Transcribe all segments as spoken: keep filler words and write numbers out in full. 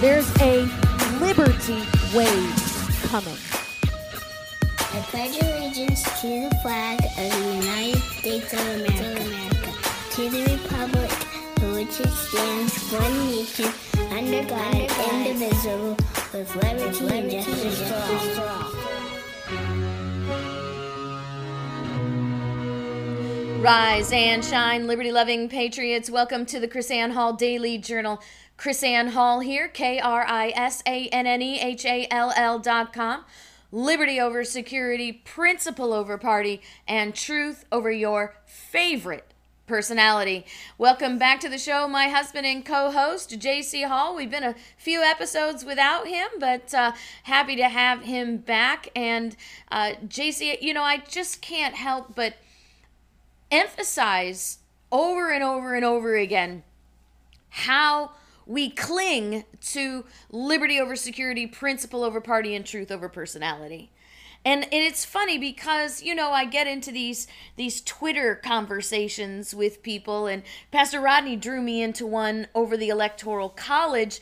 There's a liberty wave coming. I pledge allegiance to the flag of the United States of America, America, to the republic for which it stands, one nation, under God, indivisible, with liberty and justice for all. Rise and shine, liberty-loving patriots. Welcome to the KrisAnne Hall Daily Journal. KrisAnne Hall here, K R I S A N N E H A L L dot com. Liberty over security, principle over party, and truth over your favorite personality. Welcome back to the show, my husband and co-host, J C Hall. We've been a few episodes without him, but uh, happy to have him back. And uh, J C, you know, I just can't help but emphasize over and over and over again how we cling to liberty over security, principle over party, and truth over personality. And, and it's funny because, you know, I get into these these Twitter conversations with people, and Pastor Rodney drew me into one over the Electoral College,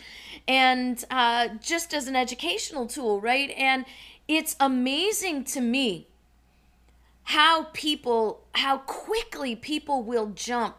and uh, just as an educational tool, right? And it's amazing to me how people, how quickly people will jump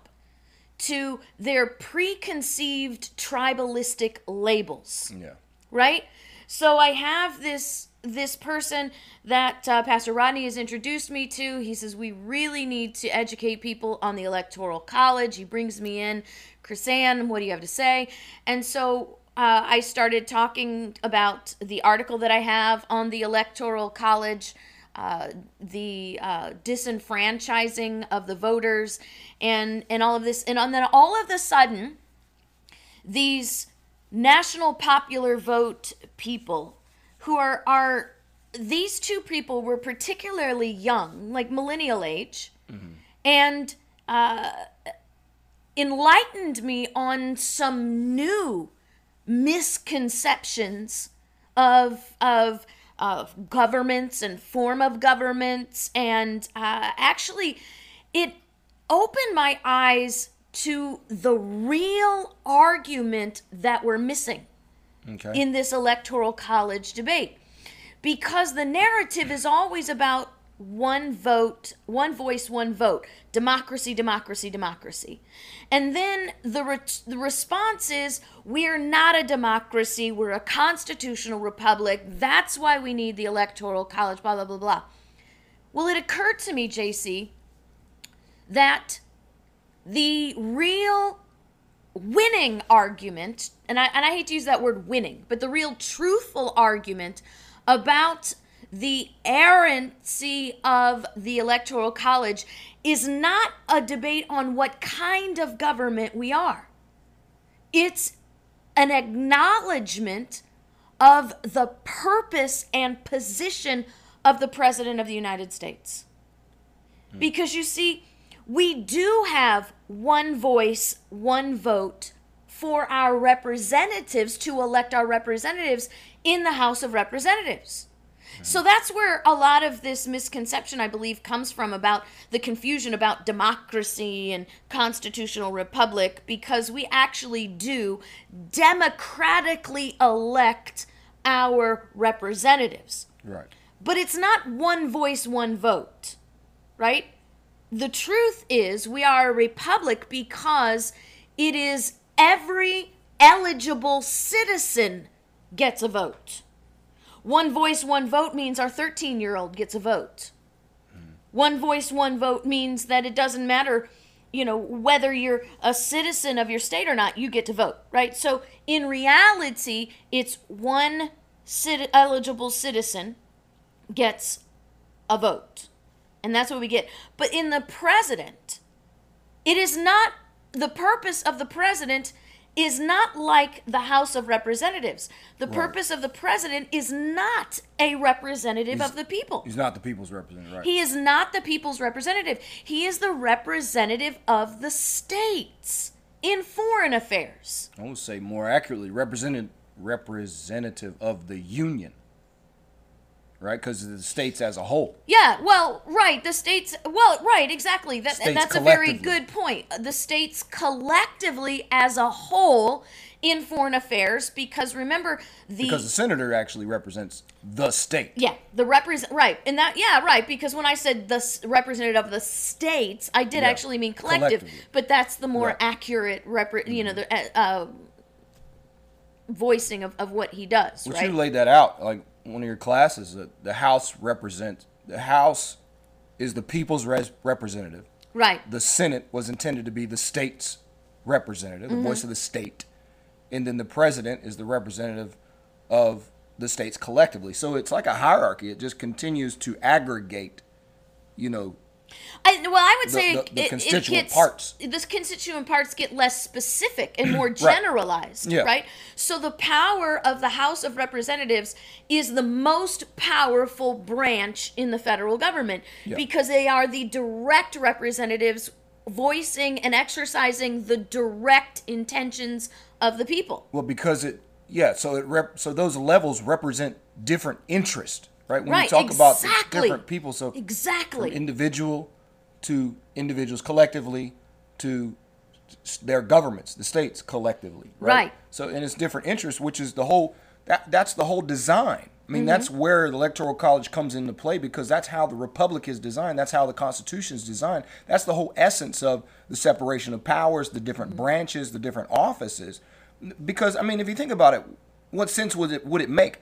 to their preconceived tribalistic labels. Yeah. Right? So I have this this person that uh, Pastor Rodney has introduced me to. He says, we really need to educate people on the Electoral College. He brings me in, KrisAnne, what do you have to say? And so uh, I started talking about the article that I have on the Electoral College, Uh, the uh, disenfranchising of the voters, and, and all of this. And, and then all of a sudden, these National Popular Vote people who are, are these two people were particularly young, like millennial age, mm-hmm. and uh, enlightened me on some new misconceptions of of of governments and form of governments. And uh, actually, it opened my eyes to the real argument that we're missing okay. in this Electoral College debate. Because the narrative is always about one vote, one voice, one vote. Democracy, democracy, democracy. And then the re- the response is, we're not a democracy. We're a constitutional republic. That's why we need the Electoral College, blah, blah, blah, blah. Well, it occurred to me, J C, that the real winning argument, and I, and I hate to use that word winning, but the real truthful argument about the errancy of the Electoral College is not a debate on what kind of government we are. It's an acknowledgement of the purpose and position of the President of the United States. Hmm. Because you see, we do have one voice, one vote for our representatives to elect our representatives in the House of Representatives. So that's where a lot of this misconception, I believe, comes from about the confusion about democracy and constitutional republic, because we actually do democratically elect our representatives. Right. But it's not one voice, one vote, right? The truth is we are a republic because it is every eligible citizen gets a vote. One voice, one vote means our thirteen-year-old gets a vote. Mm. One voice, one vote means that it doesn't matter, you know, whether you're a citizen of your state or not, you get to vote, right? So in reality, it's one cit- eligible citizen gets a vote. And that's what we get. But in the president, it is not the purpose of the president is not like the House of Representatives. The right. purpose of the president is not a representative he's, of the people. He's not the people's representative, right? He is not the people's representative. He is the representative of the states in foreign affairs. I would say more accurately, represented, representative of the union. Right, because the states as a whole. Yeah, well, right, the states, well, right, exactly. That, and that's a very good point. The states collectively as a whole in foreign affairs, because remember the... Because the senator actually represents the state. Yeah, the represent, right, and that, yeah, right, because when I said the representative of the states, I did yeah. actually mean collective, but that's the more right. accurate, rep- mm-hmm. you know, the uh, voicing of, of what he does, Which right? you laid that out, like... one of your classes, uh, the House represents, the House is the people's res- representative. Right. The Senate was intended to be the state's representative, mm-hmm. the voice of the state. And then the president is the representative of the states collectively. So it's like a hierarchy. It just continues to aggregate, you know, I, well, I would the, say the, the it, constituent it gets, parts. The constituent parts get less specific and more generalized, right. Yeah. right? So the power of the House of Representatives is the most powerful branch in the federal government yeah. because they are the direct representatives voicing and exercising the direct intentions of the people. Well, because it, yeah, so it rep, so those levels represent different interests. Right, when right, you talk exactly. about the different people, so exactly. from individual to individuals collectively to their governments, the states collectively, right? right. So, and it's different interests, which is the whole, that that's the whole design. I mean, mm-hmm. that's where the Electoral College comes into play because that's how the Republic is designed. That's how the Constitution is designed. That's the whole essence of the separation of powers, the different mm-hmm. branches, the different offices. Because, I mean, if you think about it, what sense would it would it make?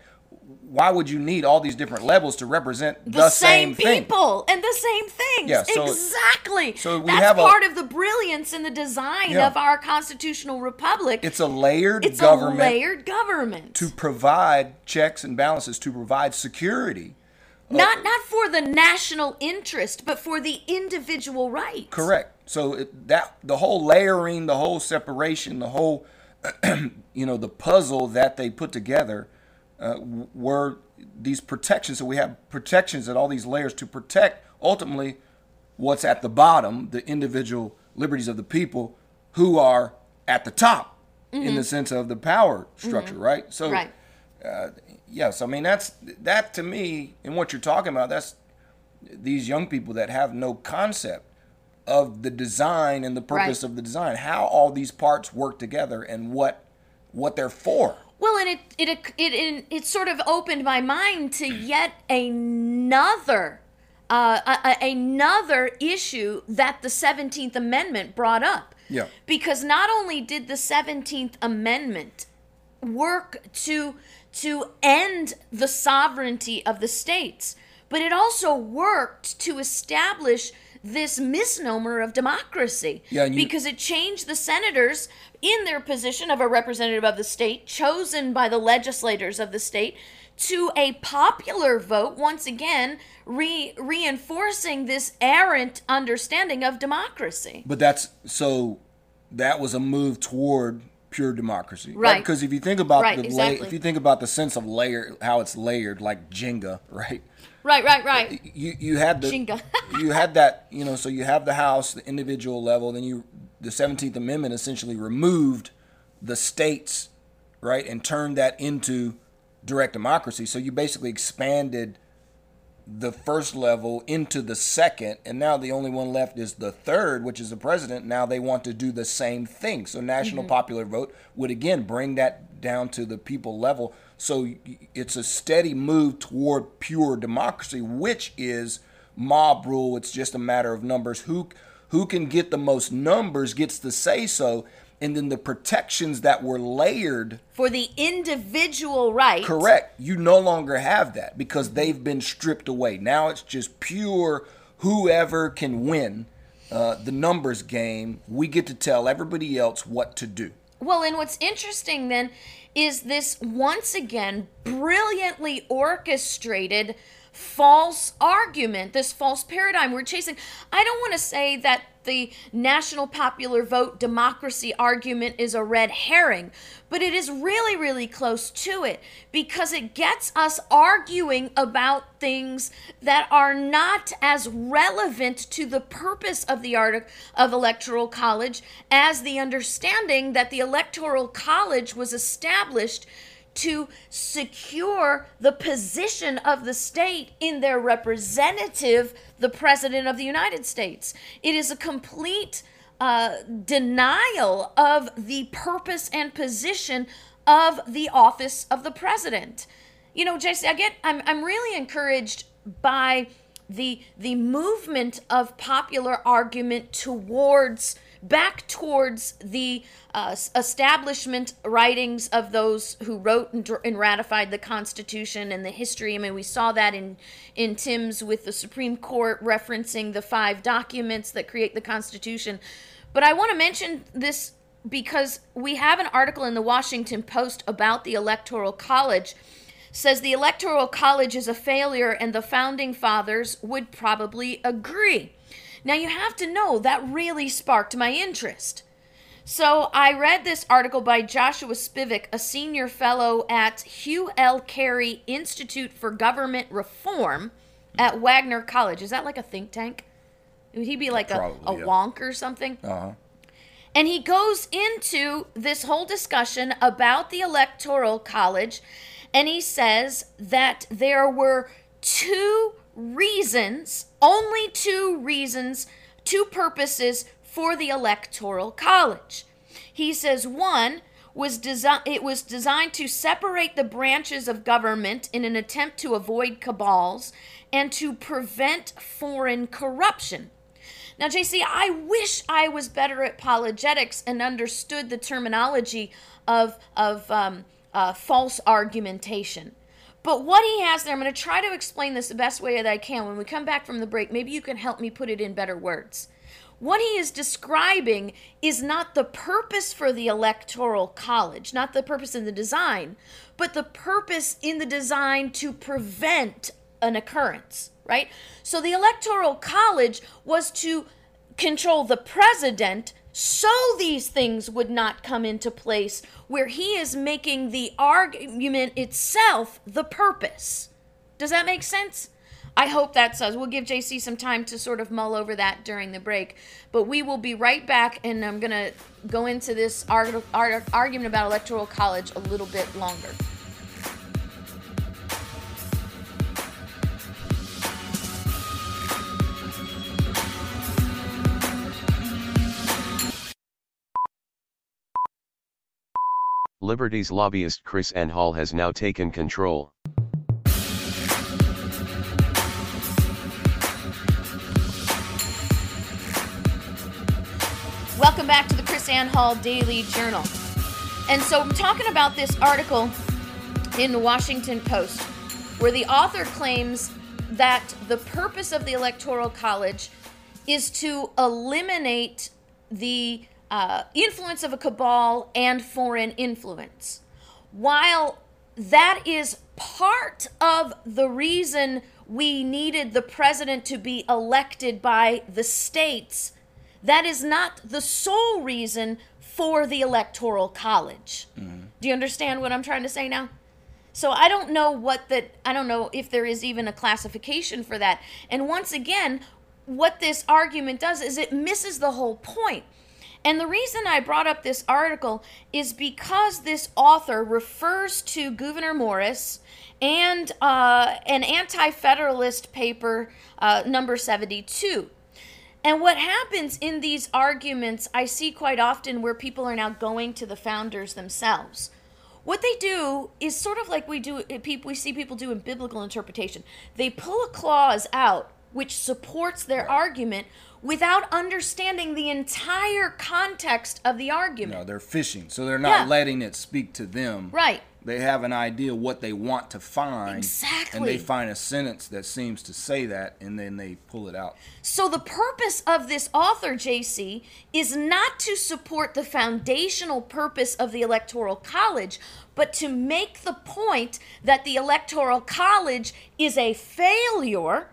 Why would you need all these different levels to represent the, the same, same people thing? And the same things? Yeah, so, exactly. So we That's have part a, of the brilliance in the design yeah. of our constitutional republic. It's a layered it's government. It's a layered government. To provide checks and balances, to provide security. Not uh, not for the national interest, but for the individual rights. Correct. So it, that the whole layering, the whole separation, the whole, you know, the puzzle that they put together Uh, were these protections. So we have protections at all these layers to protect ultimately what's at the bottom, the individual liberties of the people who are at the top mm-hmm. in the sense of the power structure, mm-hmm. right? So, right. Uh, yes, I mean, that's that to me, and what you're talking about, that's these young people that have no concept of the design and the purpose right. of the design, how all these parts work together and what what they're for. Well, and it it, it it it sort of opened my mind to yet another uh, a, a, another issue that the seventeenth Amendment brought up. Yeah. Because not only did the seventeenth Amendment work to to end the sovereignty of the states, but it also worked to establish this misnomer of democracy yeah, you, because it changed the senators in their position of a representative of the state chosen by the legislators of the state to a popular vote, once again re- reinforcing this errant understanding of democracy. But that's so that was a move toward pure democracy, right? Because right? if you think about right, the exactly. la- if you think about the sense of layer, how it's layered, like Jenga, right? Right, right, right. You you had the Jenga. you had that, you know. So you have the House, the individual level. Then you the seventeenth Amendment essentially removed the states, right, and turned that into direct democracy. So you basically expanded the first level into the second, and now the only one left is the third, which is the president. Now they want to do the same thing. So National mm-hmm. Popular Vote would again bring that down to the people level. So it's a steady move toward pure democracy, which is mob rule. It's just a matter of numbers. Who who can get the most numbers gets to say so. And then the protections that were layered for the individual right. Correct. You no longer have that because they've been stripped away. Now it's just pure whoever can win uh, the numbers game. We get to tell everybody else what to do. Well, and what's interesting then is this once again brilliantly orchestrated false argument, this false paradigm we're chasing. I don't want to say that the National Popular Vote democracy argument is a red herring, but it is really, really close to it because it gets us arguing about things that are not as relevant to the purpose of the article of Electoral College as the understanding that the Electoral College was established to secure the position of the state in their representative, the President of the United States. It is a complete uh, denial of the purpose and position of the office of the President. You know, J C, I get, I'm, I'm really encouraged by the, the movement of popular argument towards back towards the uh, establishment writings of those who wrote and, and ratified the Constitution and the history. I mean, we saw that in, in Tim's with the Supreme Court referencing the five documents that create the Constitution. But I want to mention this because we have an article in the Washington Post about the Electoral College. Says the Electoral College is a failure and the Founding Fathers would probably agree. Now, you have to know that really sparked my interest. So I read this article by Joshua Spivak, a senior fellow at Hugh L. Carey Institute for Government Reform at Wagner College. Is that like a think tank? Would he be like Probably, a, a yeah. wonk or something? Uh-huh. And he goes into this whole discussion about the Electoral College, and he says that there were two reasons, only two reasons, two purposes for the Electoral College. He says one was desi- it was designed to separate the branches of government in an attempt to avoid cabals and to prevent foreign corruption. Now, J C, I wish I was better at apologetics and understood the terminology of of um, uh, false argumentation. But what he has there, I'm going to try to explain this the best way that I can. When we come back from the break, maybe you can help me put it in better words. What he is describing is not the purpose for the Electoral College, not the purpose in the design, but the purpose in the design to prevent an occurrence, right? So the Electoral College was to control the president so these things would not come into place, where he is making the argument itself the purpose. Does that make sense? I hope that does. We'll give J C some time to sort of mull over that during the break. But we will be right back, and I'm going to go into this arg- arg- argument about Electoral College a little bit longer. Liberty's lobbyist KrisAnne Hall has now taken control. Welcome back to the KrisAnne Hall Daily Journal. And so I'm talking about this article in the Washington Post where the author claims that the purpose of the Electoral College is to eliminate the Uh, influence of a cabal and foreign influence. While that is part of the reason we needed the president to be elected by the states, that is not the sole reason for the Electoral College. Mm-hmm. Do you understand what I'm trying to say now? So I don't know what that, I don't know if there is even a classification for that. And once again, what this argument does is it misses the whole point. And the reason I brought up this article is because this author refers to Gouverneur Morris and uh, an anti-federalist paper, uh, number seventy-two. And what happens in these arguments, I see quite often where people are now going to the founders themselves. What they do is sort of like we do, we see people do in biblical interpretation. They pull a clause out which supports their argument without understanding the entire context of the argument. No, they're fishing, so they're not yeah. letting it speak to them. Right. They have an idea what they want to find. Exactly. And they find a sentence that seems to say that, and then they pull it out. So the purpose of this author, J C, is not to support the foundational purpose of the Electoral College, but to make the point that the Electoral College is a failure,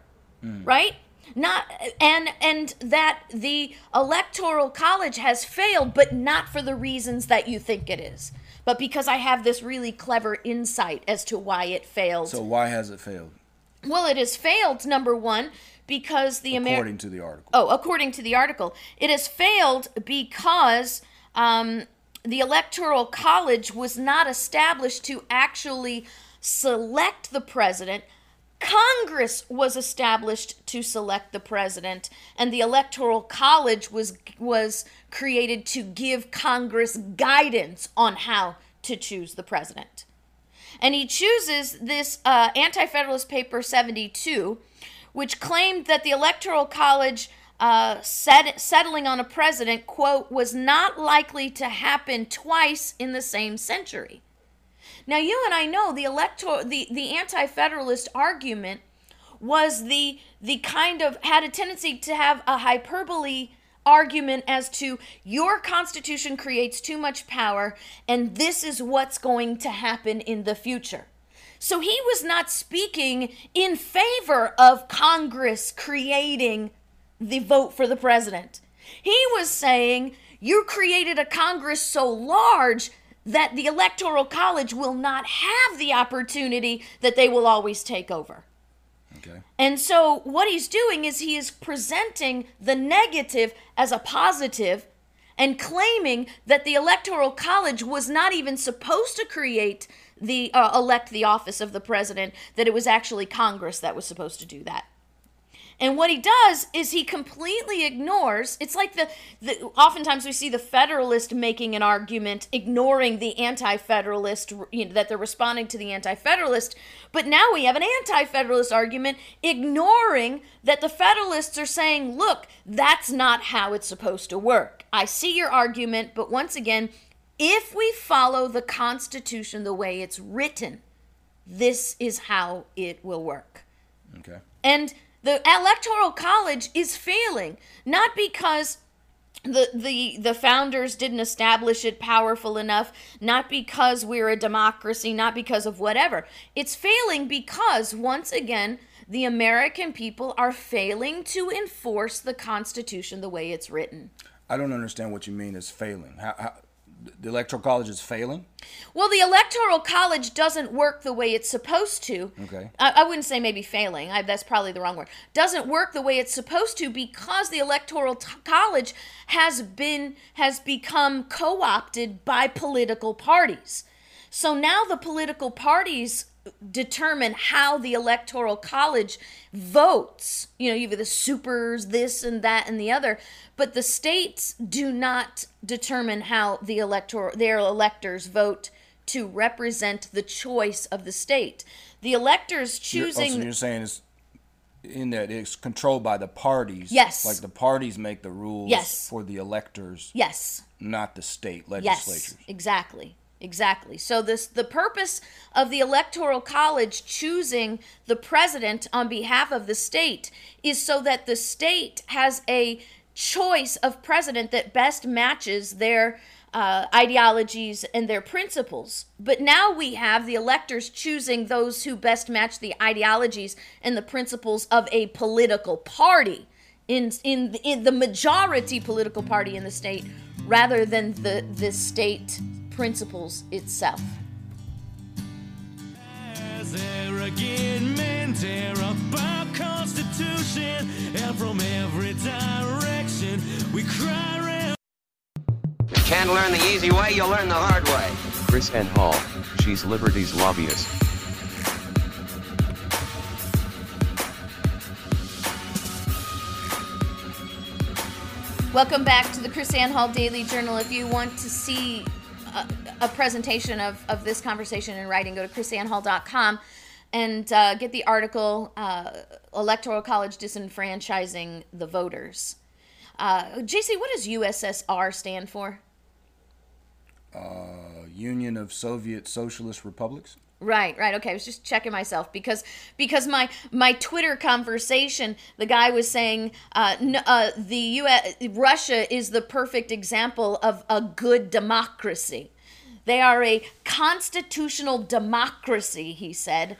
mm. right? Not and and that the Electoral College has failed, but not for the reasons that you think it is, but because I have this really clever insight as to why it failed. So why has it failed? Well, it has failed, number one, because the American... According to the article. Oh, according to the article. It has failed because um, the Electoral College was not established to actually select the president. Congress was established to select the president, and the Electoral College was was created to give Congress guidance on how to choose the president. And he chooses this uh, Anti-Federalist Paper seventy-two, which claimed that the Electoral College uh, set, settling on a president, quote, was not likely to happen twice in the same century. Now, you and I know the electoral, the, the anti-federalist argument was the the kind of, had a tendency to have a hyperbole argument as to your Constitution creates too much power, and this is what's going to happen in the future. So he was not speaking in favor of Congress creating the vote for the president. He was saying, you created a Congress so large that the Electoral College will not have the opportunity that they will always take over. Okay. And so what he's doing is he is presenting the negative as a positive and claiming that the Electoral College was not even supposed to create the uh, elect the office of the president, that it was actually Congress that was supposed to do that. And what he does is he completely ignores, it's like the, the oftentimes we see the Federalist making an argument, ignoring the Anti-Federalist, you know, that they're responding to the Anti-Federalist, but now we have an Anti-Federalist argument ignoring that the Federalists are saying, look, that's not how it's supposed to work. I see your argument, but once again, if we follow the Constitution the way it's written, this is how it will work. Okay. And the Electoral College is failing, not because the, the the founders didn't establish it powerful enough, not because we're a democracy, not because of whatever. It's failing because, once again, the American people are failing to enforce the Constitution the way it's written. I don't understand what you mean it's failing. How, how, the Electoral College is failing? Well, the Electoral College doesn't work the way it's supposed to. Okay. I, I wouldn't say maybe failing. I, that's probably the wrong word. Doesn't work the way it's supposed to because the Electoral t- College has been has become co-opted by political parties. So now the political parties determine how the Electoral College votes. You know, you have the supers, this and that and the other, but the states do not determine how the elector their electors vote to represent the choice of the state. The electors choosing. You're, oh, so you're saying it's in that it's controlled by the parties. Yes. Like the parties make the rules. Yes. For the electors. Yes. Not the state legislatures. Yes. Exactly. Exactly. So this the purpose of the Electoral College choosing the president on behalf of the state is so that the state has a choice of president that best matches their uh, ideologies and their principles. But now we have the electors choosing those who best match the ideologies and the principles of a political party in in in the majority political party in the state rather than the the state principles itself. As there again, men tear up our Constitution, and from every direction we cry around. If you can't learn the easy way, you'll learn the hard way. KrisAnne Hall, she's Liberty's lobbyist. Welcome back to the KrisAnne Hall Daily Journal. If you want to see A, a presentation of, of this conversation in writing, go to Kris Anne Hall dot com and uh, get the article, uh, Electoral College Disenfranchising the Voters. Uh, J C, what does U S S R stand for? Uh, Union of Soviet Socialist Republics. Right, right. Okay, I was just checking myself because because my my Twitter conversation, the guy was saying uh, n- uh, the U S Russia is the perfect example of a good democracy. They are a constitutional democracy, he said.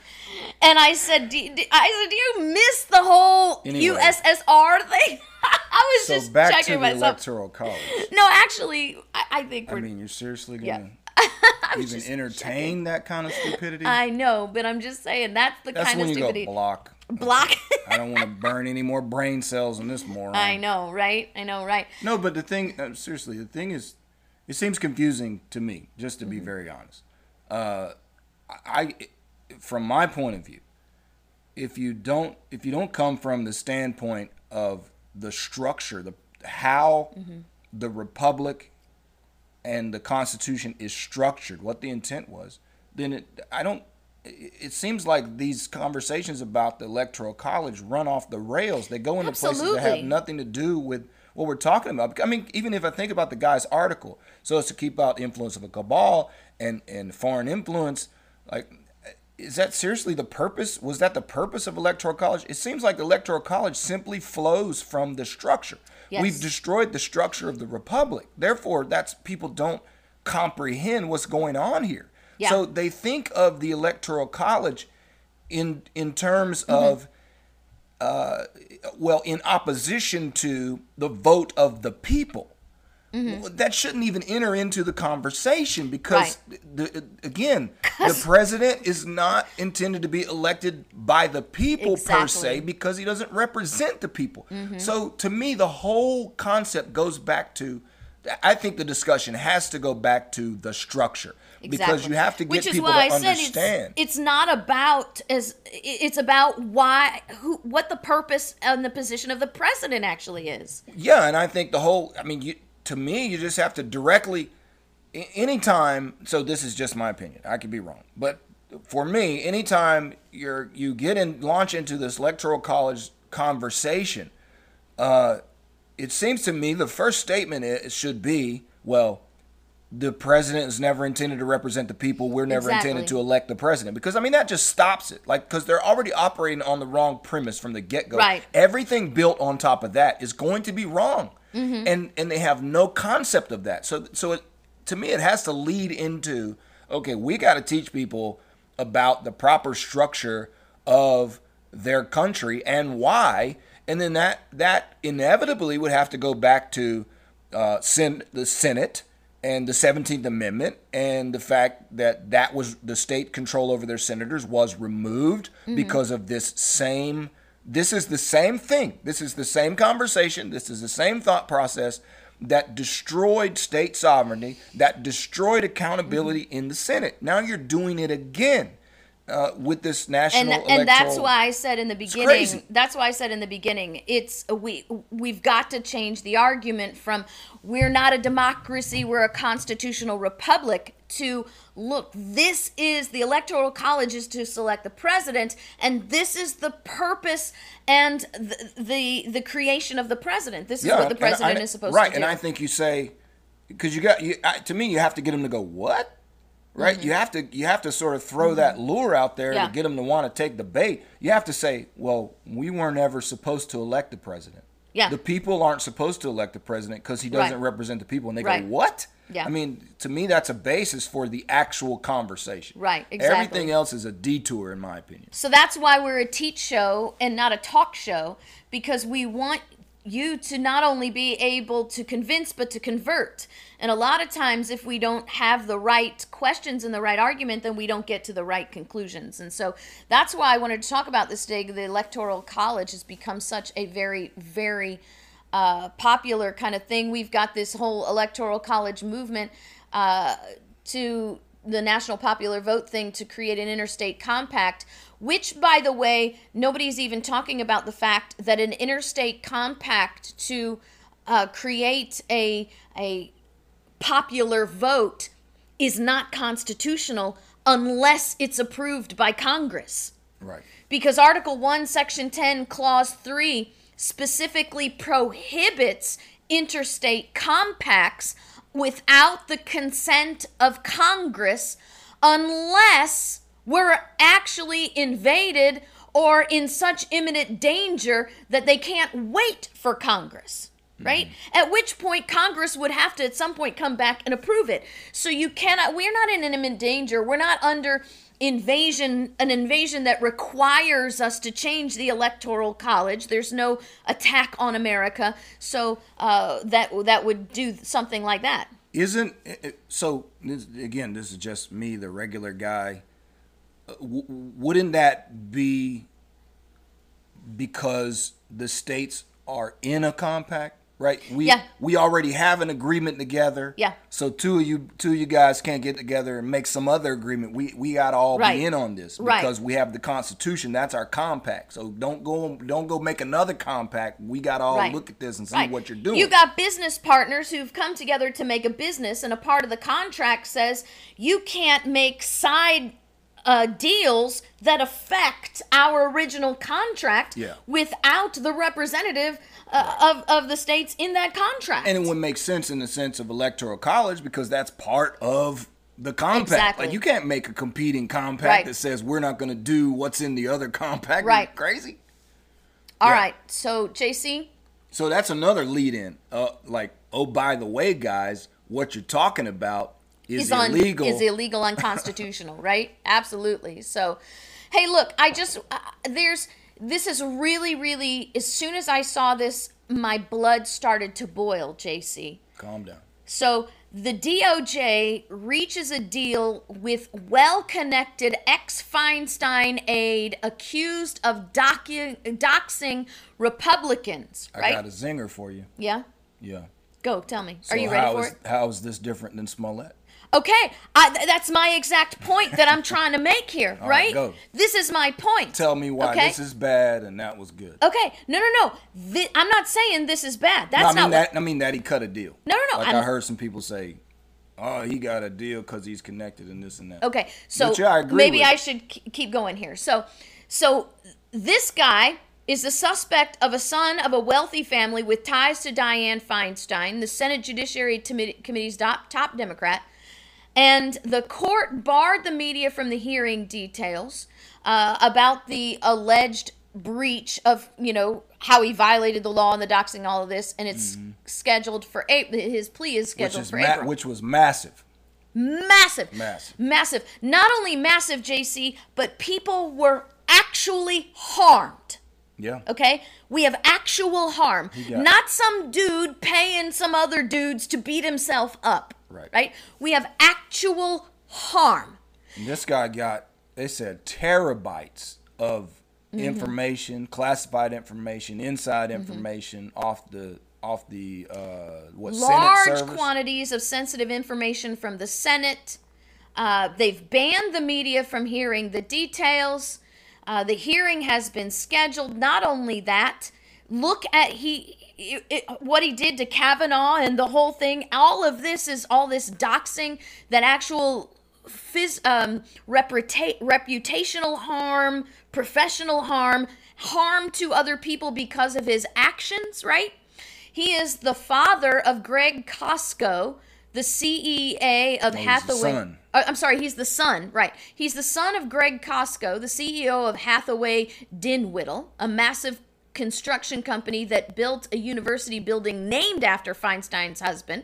And I said, do, do, I said, do you miss the whole anyway, U S S R thing? I was so just back checking to the myself. Electoral College. No, actually, I, I think we're... I mean, you're seriously going to... Yeah. Even entertain checking. That kind of stupidity. I know, but I'm just saying that's the that's kind of stupidity. That's when you go block. Block. I don't want to burn any more brain cells on this moron. I know, right? I know, right? No, but the thing, uh, seriously, the thing is, it seems confusing to me, just to mm-hmm. be very honest. Uh, I, from my point of view, if you don't, if you don't come from the standpoint of the structure, the how mm-hmm. the republic. And the Constitution is structured, what the intent was, then it, I don't, it, it seems like these conversations about the Electoral College run off the rails. They go into Absolutely. Places that have nothing to do with what we're talking about. I mean, even if I think about the guy's article, so it's to keep out influence of a cabal and, and foreign influence, like, is that seriously the purpose? Was that the purpose of Electoral College? It seems like the Electoral College simply flows from the structure. Yes. We've destroyed the structure of the republic. Therefore, that's people don't comprehend what's going on here. Yeah. So they think of the Electoral College in in terms mm-hmm. of, uh, well, in opposition to the vote of the people. Mm-hmm. That shouldn't even enter into the conversation because, right. the, again, the president is not intended to be elected by the people exactly. per se because he doesn't represent the people. Mm-hmm. So to me, the whole concept goes back to, I think the discussion has to go back to the structure exactly. because you have to get people to I understand. It's, it's not about as it's about why who what the purpose and the position of the president actually is. Yeah, and I think the whole, I mean, you. To me, you just have to directly, anytime, so this is just my opinion, I could be wrong, but for me, anytime you're, you get in, launch into this Electoral College conversation, uh, it seems to me the first statement is, should be, well, the president is never intended to represent the people, we're never exactly. intended to elect the president. Because, I mean, that just stops it. Like, because they're already operating on the wrong premise from the get-go. Right. Everything built on top of that is going to be wrong. Mm-hmm. And and they have no concept of that. So so it, to me, it has to lead into, okay, we got to teach people about the proper structure of their country and why. And then that, that inevitably would have to go back to uh, sen- the Senate and the seventeenth Amendment and the fact that that was the state control over their senators was removed mm-hmm. because of this same This is the same thing. This is the same conversation. This is the same thought process that destroyed state sovereignty, that destroyed accountability mm-hmm. in the Senate. Now you're doing it again uh, with this national and, electoral. And that's why I said in the beginning. That's why I said in the beginning. It's we we've got to change the argument from we're not a democracy, we're a constitutional republic. To look, this is the Electoral College is to select the president, and this is the purpose and the the, the creation of the president. This is yeah, what the president I, is supposed right, to do. Right, and I think you say, because you got you, I, to me, you have to get them to go what, right? Mm-hmm. You have to you have to sort of throw mm-hmm. that lure out there yeah. to get them to want to take the bait. You have to say, well, we weren't ever supposed to elect the president. Yeah, the people aren't supposed to elect the president because he doesn't right. represent the people, and they right. go what? Yeah. I mean, to me, that's a basis for the actual conversation. Right, exactly. Everything else is a detour, in my opinion. So that's why we're a teach show and not a talk show, because we want you to not only be able to convince, but to convert. And a lot of times, if we don't have the right questions and the right argument, then we don't get to the right conclusions. And so that's why I wanted to talk about this today. The Electoral College has become such a very, very... Uh, popular kind of thing. We've got this whole Electoral College movement uh, to the National Popular Vote thing to create an interstate compact, which, by the way, nobody's even talking about the fact that an interstate compact to uh, create a, a popular vote is not constitutional unless it's approved by Congress. Right. Because Article one, Section ten, Clause three specifically prohibits interstate compacts without the consent of Congress unless we're actually invaded or in such imminent danger that they can't wait for Congress. right? Mm-hmm. At which point Congress would have to at some point come back and approve it. So you cannot, we're not in imminent danger. We're not under invasion, an invasion that requires us to change the Electoral College. There's no attack on America. So uh, that that would do something like that. Isn't, so again, this is just me, the regular guy. W- wouldn't that be because the states are in a compact, right? We yeah. we already have an agreement together. Yeah. So two of you two of you guys can't get together and make some other agreement. We we gotta all right. be in on this because right. we have the Constitution. That's our compact. So don't go don't go make another compact. We gotta all right. look at this and see right. what you're doing. You got business partners who've come together to make a business, and a part of the contract says you can't make side Uh, deals that affect our original contract yeah. without the representative uh, of, of the states in that contract. And it would make sense in the sense of Electoral College because that's part of the compact. Exactly. Like you can't make a competing compact right. that says we're not going to do what's in the other compact. Right. You're crazy. All yeah. right. So, J C? So that's another lead in. Uh, like, oh, by the way, guys, what you're talking about Is, is illegal, un, is illegal, unconstitutional, right? Absolutely. So, hey, look, I just uh, there's this is really, really. As soon as I saw this, my blood started to boil. J C, calm down. So the D O J reaches a deal with well-connected ex-Feinstein aide accused of docu- doxing Republicans. Right? I got a zinger for you. Yeah. Yeah. Go tell me. So Are you ready how for is, it? How is this different than Smollett? Okay, I, th- that's my exact point that I'm trying to make here, right? right go. This is my point. Tell me why okay? this is bad and that was good. Okay, no, no, no. Th- I'm not saying this is bad. That's no, I mean not that, what... I mean that he cut a deal. No, no, no. Like I'm... I heard some people say, oh, he got a deal because he's connected and this and that. Okay, so yeah, I agree maybe with. I should k- keep going here. So, So this guy is the suspect of a son of a wealthy family with ties to Dianne Feinstein, the Senate Judiciary Committee's top, top Democrat. And the court barred the media from the hearing details uh, about the alleged breach of, you know, how he violated the law and the doxing and all of this. And it's mm-hmm. scheduled for April. His plea is scheduled is for ma- April. Which was massive. Massive. Massive. Massive. Not only massive, J C, but people were actually harmed. Yeah. Okay? We have actual harm. Not some dude paying some other dudes to beat himself up. Right. Right. We have actual harm. And this guy got, they said, terabytes of mm-hmm. information, classified information, inside information mm-hmm. off the off the uh, what large Senate service? Quantities of sensitive information from the Senate. Uh, they've banned the media from hearing the details. Uh, the hearing has been scheduled. Not only that, look at he. It, it, what he did to Kavanaugh and the whole thing, all of this is all this doxing, that actual phys, um, reputa- reputational harm, professional harm, harm to other people because of his actions, right? He is the father of Greg Costco, the C E O of oh, Hathaway. Son. Oh, I'm sorry, he's the son, right. He's the son of Greg Costco, the C E O of Hathaway Dinwiddle, a massive construction company that built a university building named after Feinstein's husband.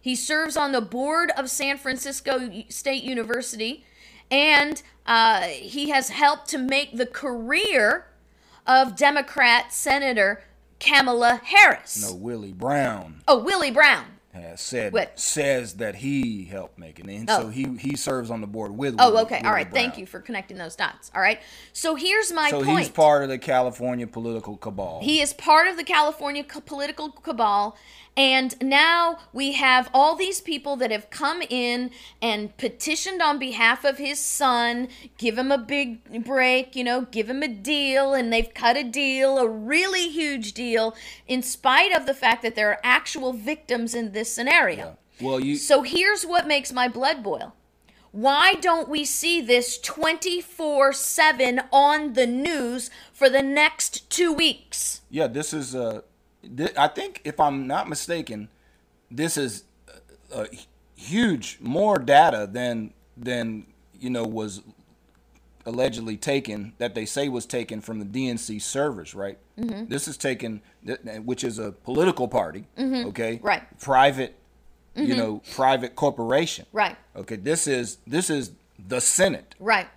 He serves on the board of San Francisco State University, and uh, he has helped to make the career of Democrat Senator Kamala Harris. No, Willie Brown. Oh, Willie Brown. Has said what? Says that he helped make it, and oh. so he he serves on the board with. Oh, okay, Willie all right. Brown. Thank you for connecting those dots. All right, so here's my so point. So he's part of the California political cabal. He is part of the California co- political cabal, and now we have all these people that have come in and petitioned on behalf of his son. Give him a big break, you know. Give him a deal, and they've cut a deal, a really huge deal, in spite of the fact that there are actual victims in this. Scenario. Yeah. Well, you... So here's what makes my blood boil. Why don't we see this twenty-four seven on the news for the next two weeks? Yeah, this is, uh, th- I think if I'm not mistaken, this is uh, uh, huge, more data than, than you know, was allegedly taken, that they say was taken from the D N C servers, right? Mm-hmm. This is taken, which is a political party, mm-hmm. okay? Right. Private, mm-hmm. you know, private corporation. Right. Okay, this is this is the Senate. Right.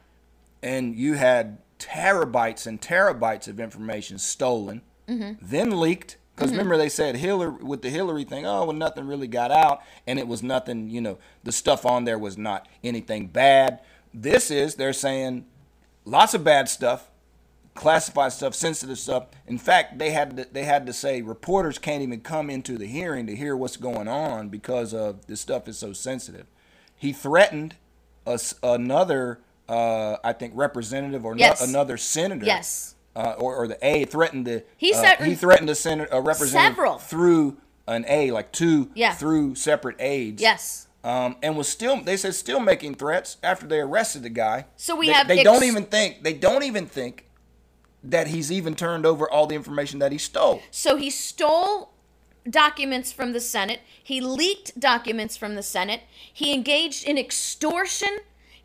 And you had terabytes and terabytes of information stolen, mm-hmm. then leaked. Because mm-hmm. remember they said Hillary with the Hillary thing, oh, well, nothing really got out. And it was nothing, you know, the stuff on there was not anything bad. This is, they're saying lots of bad stuff, classified stuff, sensitive stuff. In fact, they had to, they had to say reporters can't even come into the hearing to hear what's going on because of this stuff is so sensitive. He threatened us another, uh, I think, representative or yes. no, another senator. Yes. Uh, or, or the A threatened the he, uh, he threatened the Senate uh, representative several. through an A like two yeah. through separate aides. Yes, um, and was still they said still making threats after they arrested the guy. So we they, have they ex- don't even think they don't even think that he's even turned over all the information that he stole. So he stole documents from the Senate. He leaked documents from the Senate. He engaged in extortion.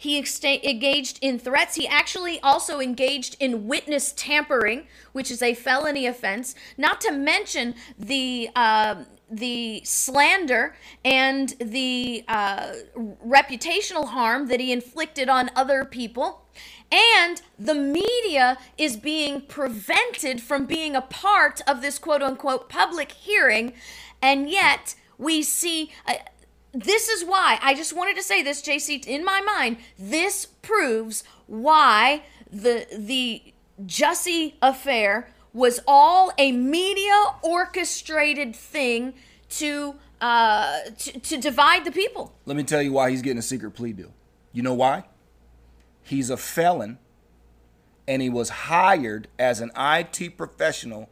He engaged in threats. He actually also engaged in witness tampering, which is a felony offense, not to mention the uh, the slander and the uh, reputational harm that he inflicted on other people. And the media is being prevented from being a part of this quote-unquote public hearing, and yet we see... Uh, This is why, I just wanted to say this, J C, in my mind, this proves why the the Jussie affair was all a media-orchestrated thing to, uh, to to divide the people. Let me tell you why he's getting a secret plea deal. You know why? He's a felon, and he was hired as an I T professional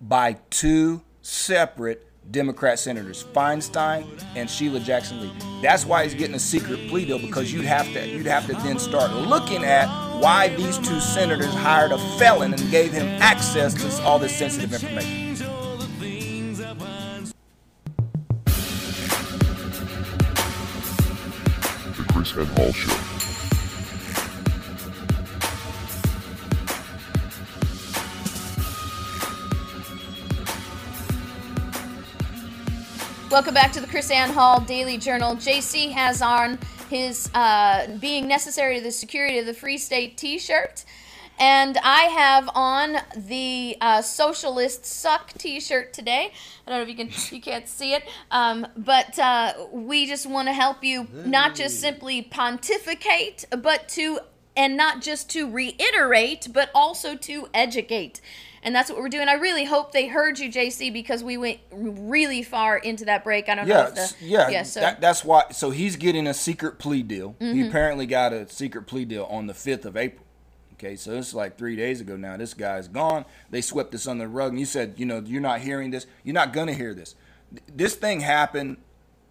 by two separate Democrat senators, Feinstein and Sheila Jackson Lee. That's why he's getting a secret plea deal, because you'd have to you'd have to then start looking at why these two senators hired a felon and gave him access to all this sensitive information. The KrisAnne Hall Show. Welcome back to the KrisAnne Hall Daily Journal. J C has on his uh, Being Necessary to the Security of the Free State t-shirt. And I have on the uh, Socialist Suck t-shirt today. I don't know if you can, you can't see it. Um, but uh, we just want to help you not just simply pontificate, but to, and not just to reiterate, but also to educate. And that's what we're doing. I really hope they heard you, J C, because we went really far into that break. I don't yeah, know if the... Yeah, yeah so. that, that's why... So he's getting a secret plea deal. Mm-hmm. He apparently got a secret plea deal on the fifth of April. Okay, so it's like three days ago now. This guy's gone. They swept this under the rug. And you said, you know, you're not hearing this. You're not going to hear this. This thing happened...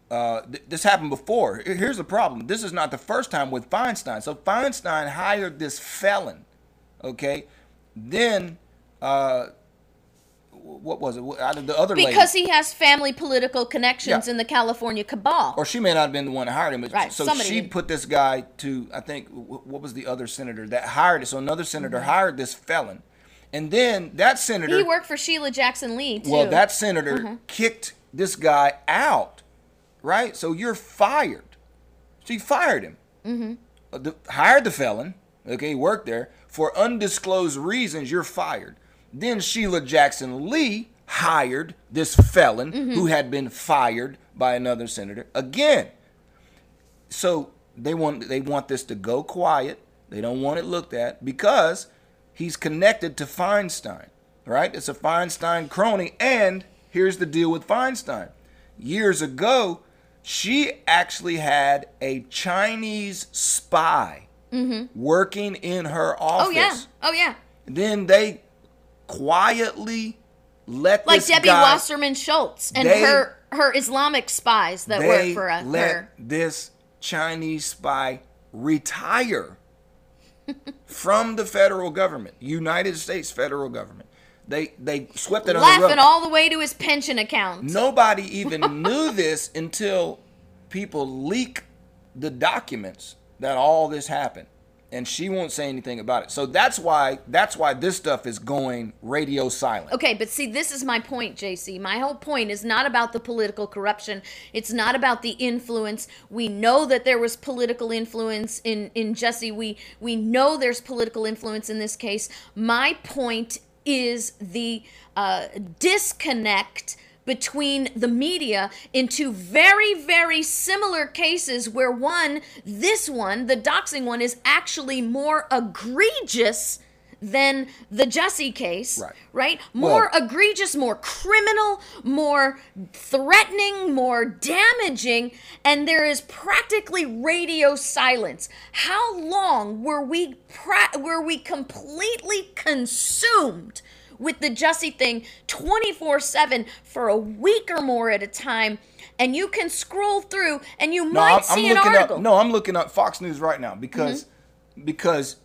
Uh, th- this happened before. Here's the problem. This is not the first time with Feinstein. So Feinstein hired this felon. Okay? Then... Uh, what was it? The other lady. Because he has family political connections yeah. in the California cabal. Or she may not have been the one that hired him. But right. So Somebody she did. put this guy to, I think, what was the other senator that hired it? So another senator mm-hmm. hired this felon. And then that senator. He worked for Sheila Jackson Lee, too. Well, that senator mm-hmm. kicked this guy out, right? So you're fired. She fired him. Mm-hmm. Uh, the, hired the felon. Okay, he worked there. For undisclosed reasons, you're fired. Then Sheila Jackson Lee hired this felon mm-hmm. who had been fired by another senator again. So they want they want this to go quiet. They don't want it looked at because he's connected to Feinstein, right? It's a Feinstein crony. And here's the deal with Feinstein. Years ago, she actually had a Chinese spy mm-hmm. working in her office. Oh, yeah. Oh, yeah. Then they... quietly let like this Debbie guy... Like Debbie Wasserman Schultz and they, her, her Islamic spies that work for us. They let her. This Chinese spy retire from the federal government, United States federal government. They they swept it under the rug. Laughing all the way to his pension account. Nobody even knew this until people leak the documents that all this happened. and she won't say anything about it. So that's why that's why this stuff is going radio silent. Okay, but see, this is my point, J C. My whole point is not about the political corruption. It's not about the influence. We know that there was political influence in, in Jesse. We, we know there's political influence in this case. My point is the uh, disconnect between the media in two very, very similar cases where one, this one, the doxing one, is actually more egregious than the Jesse case, right? right? More well, egregious, more criminal, more threatening, more damaging, and there is practically radio silence. How long were we pra- were we completely consumed with the Jussie thing twenty-four seven for a week or more at a time, and you can scroll through and you no, might I'm, see I'm an article. Up, no, I'm looking up Fox News right now because mm-hmm. because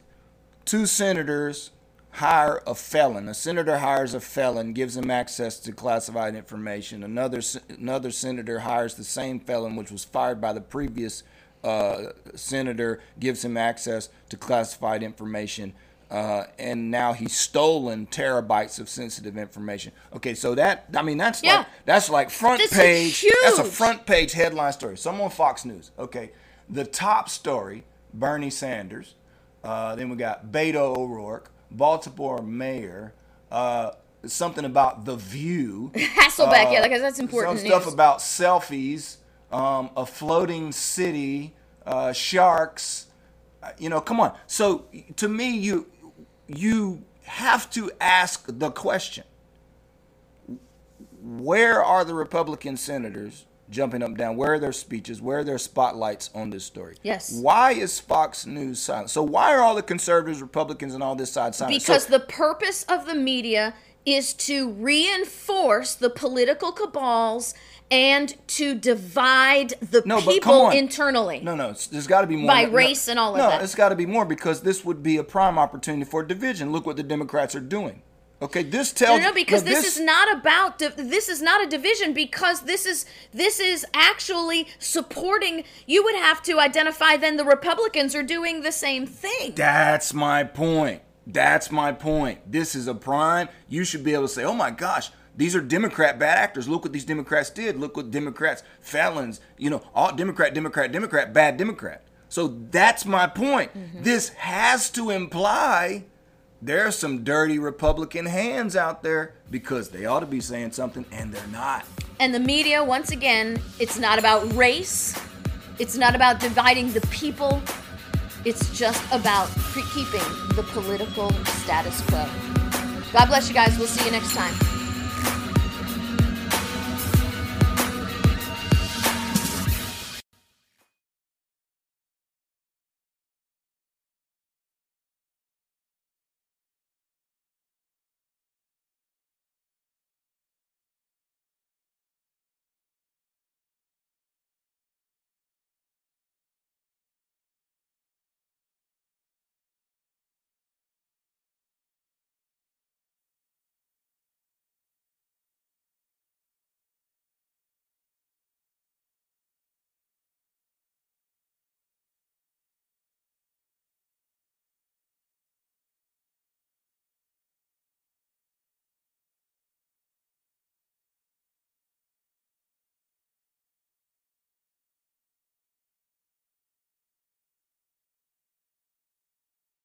two senators hire a felon. A senator hires a felon, gives him access to classified information. Another another senator hires the same felon, which was fired by the previous uh, senator, gives him access to classified information. Uh, and now he's stolen terabytes of sensitive information. Okay, so that, I mean, that's yeah. like that's like front this page. Huge. That's a front page headline story. Some on Fox News. Okay, the top story, Bernie Sanders. Uh, then we got Beto O'Rourke, Baltimore mayor, uh, something about The View. Hasselbeck, uh, yeah, because that's important some news. Stuff about selfies, um, a floating city, uh, sharks. You know, come on. So to me, you... You have to ask the question, where are the Republican senators jumping up and down? Where are their speeches? Where are their spotlights on this story? Yes. Why is Fox News silent? So why are all the conservatives, Republicans, and all this side silent? Because so- the purpose of the media is to reinforce the political cabals and to divide the no, people internally. No, no, there's got to be more. By no, race and all of no, that. No, it's got to be more because this would be a prime opportunity for division. Look what the Democrats are doing. Okay, this tells No, no, because no, this, this is not about this is not a division because this is this is actually supporting. You would have to identify then the Republicans are doing the same thing. That's my point. That's my point. This is a prime. You should be able to say, oh my gosh, these are Democrat bad actors. Look what these Democrats did. Look what Democrats, felons, you know, all Democrat, Democrat, Democrat, bad Democrat. So that's my point. Mm-hmm. This has to imply there are some dirty Republican hands out there because they ought to be saying something and they're not. And the media, once again, it's not about race. It's not about dividing the people. It's just about keeping the political status quo. God bless you guys. We'll see you next time.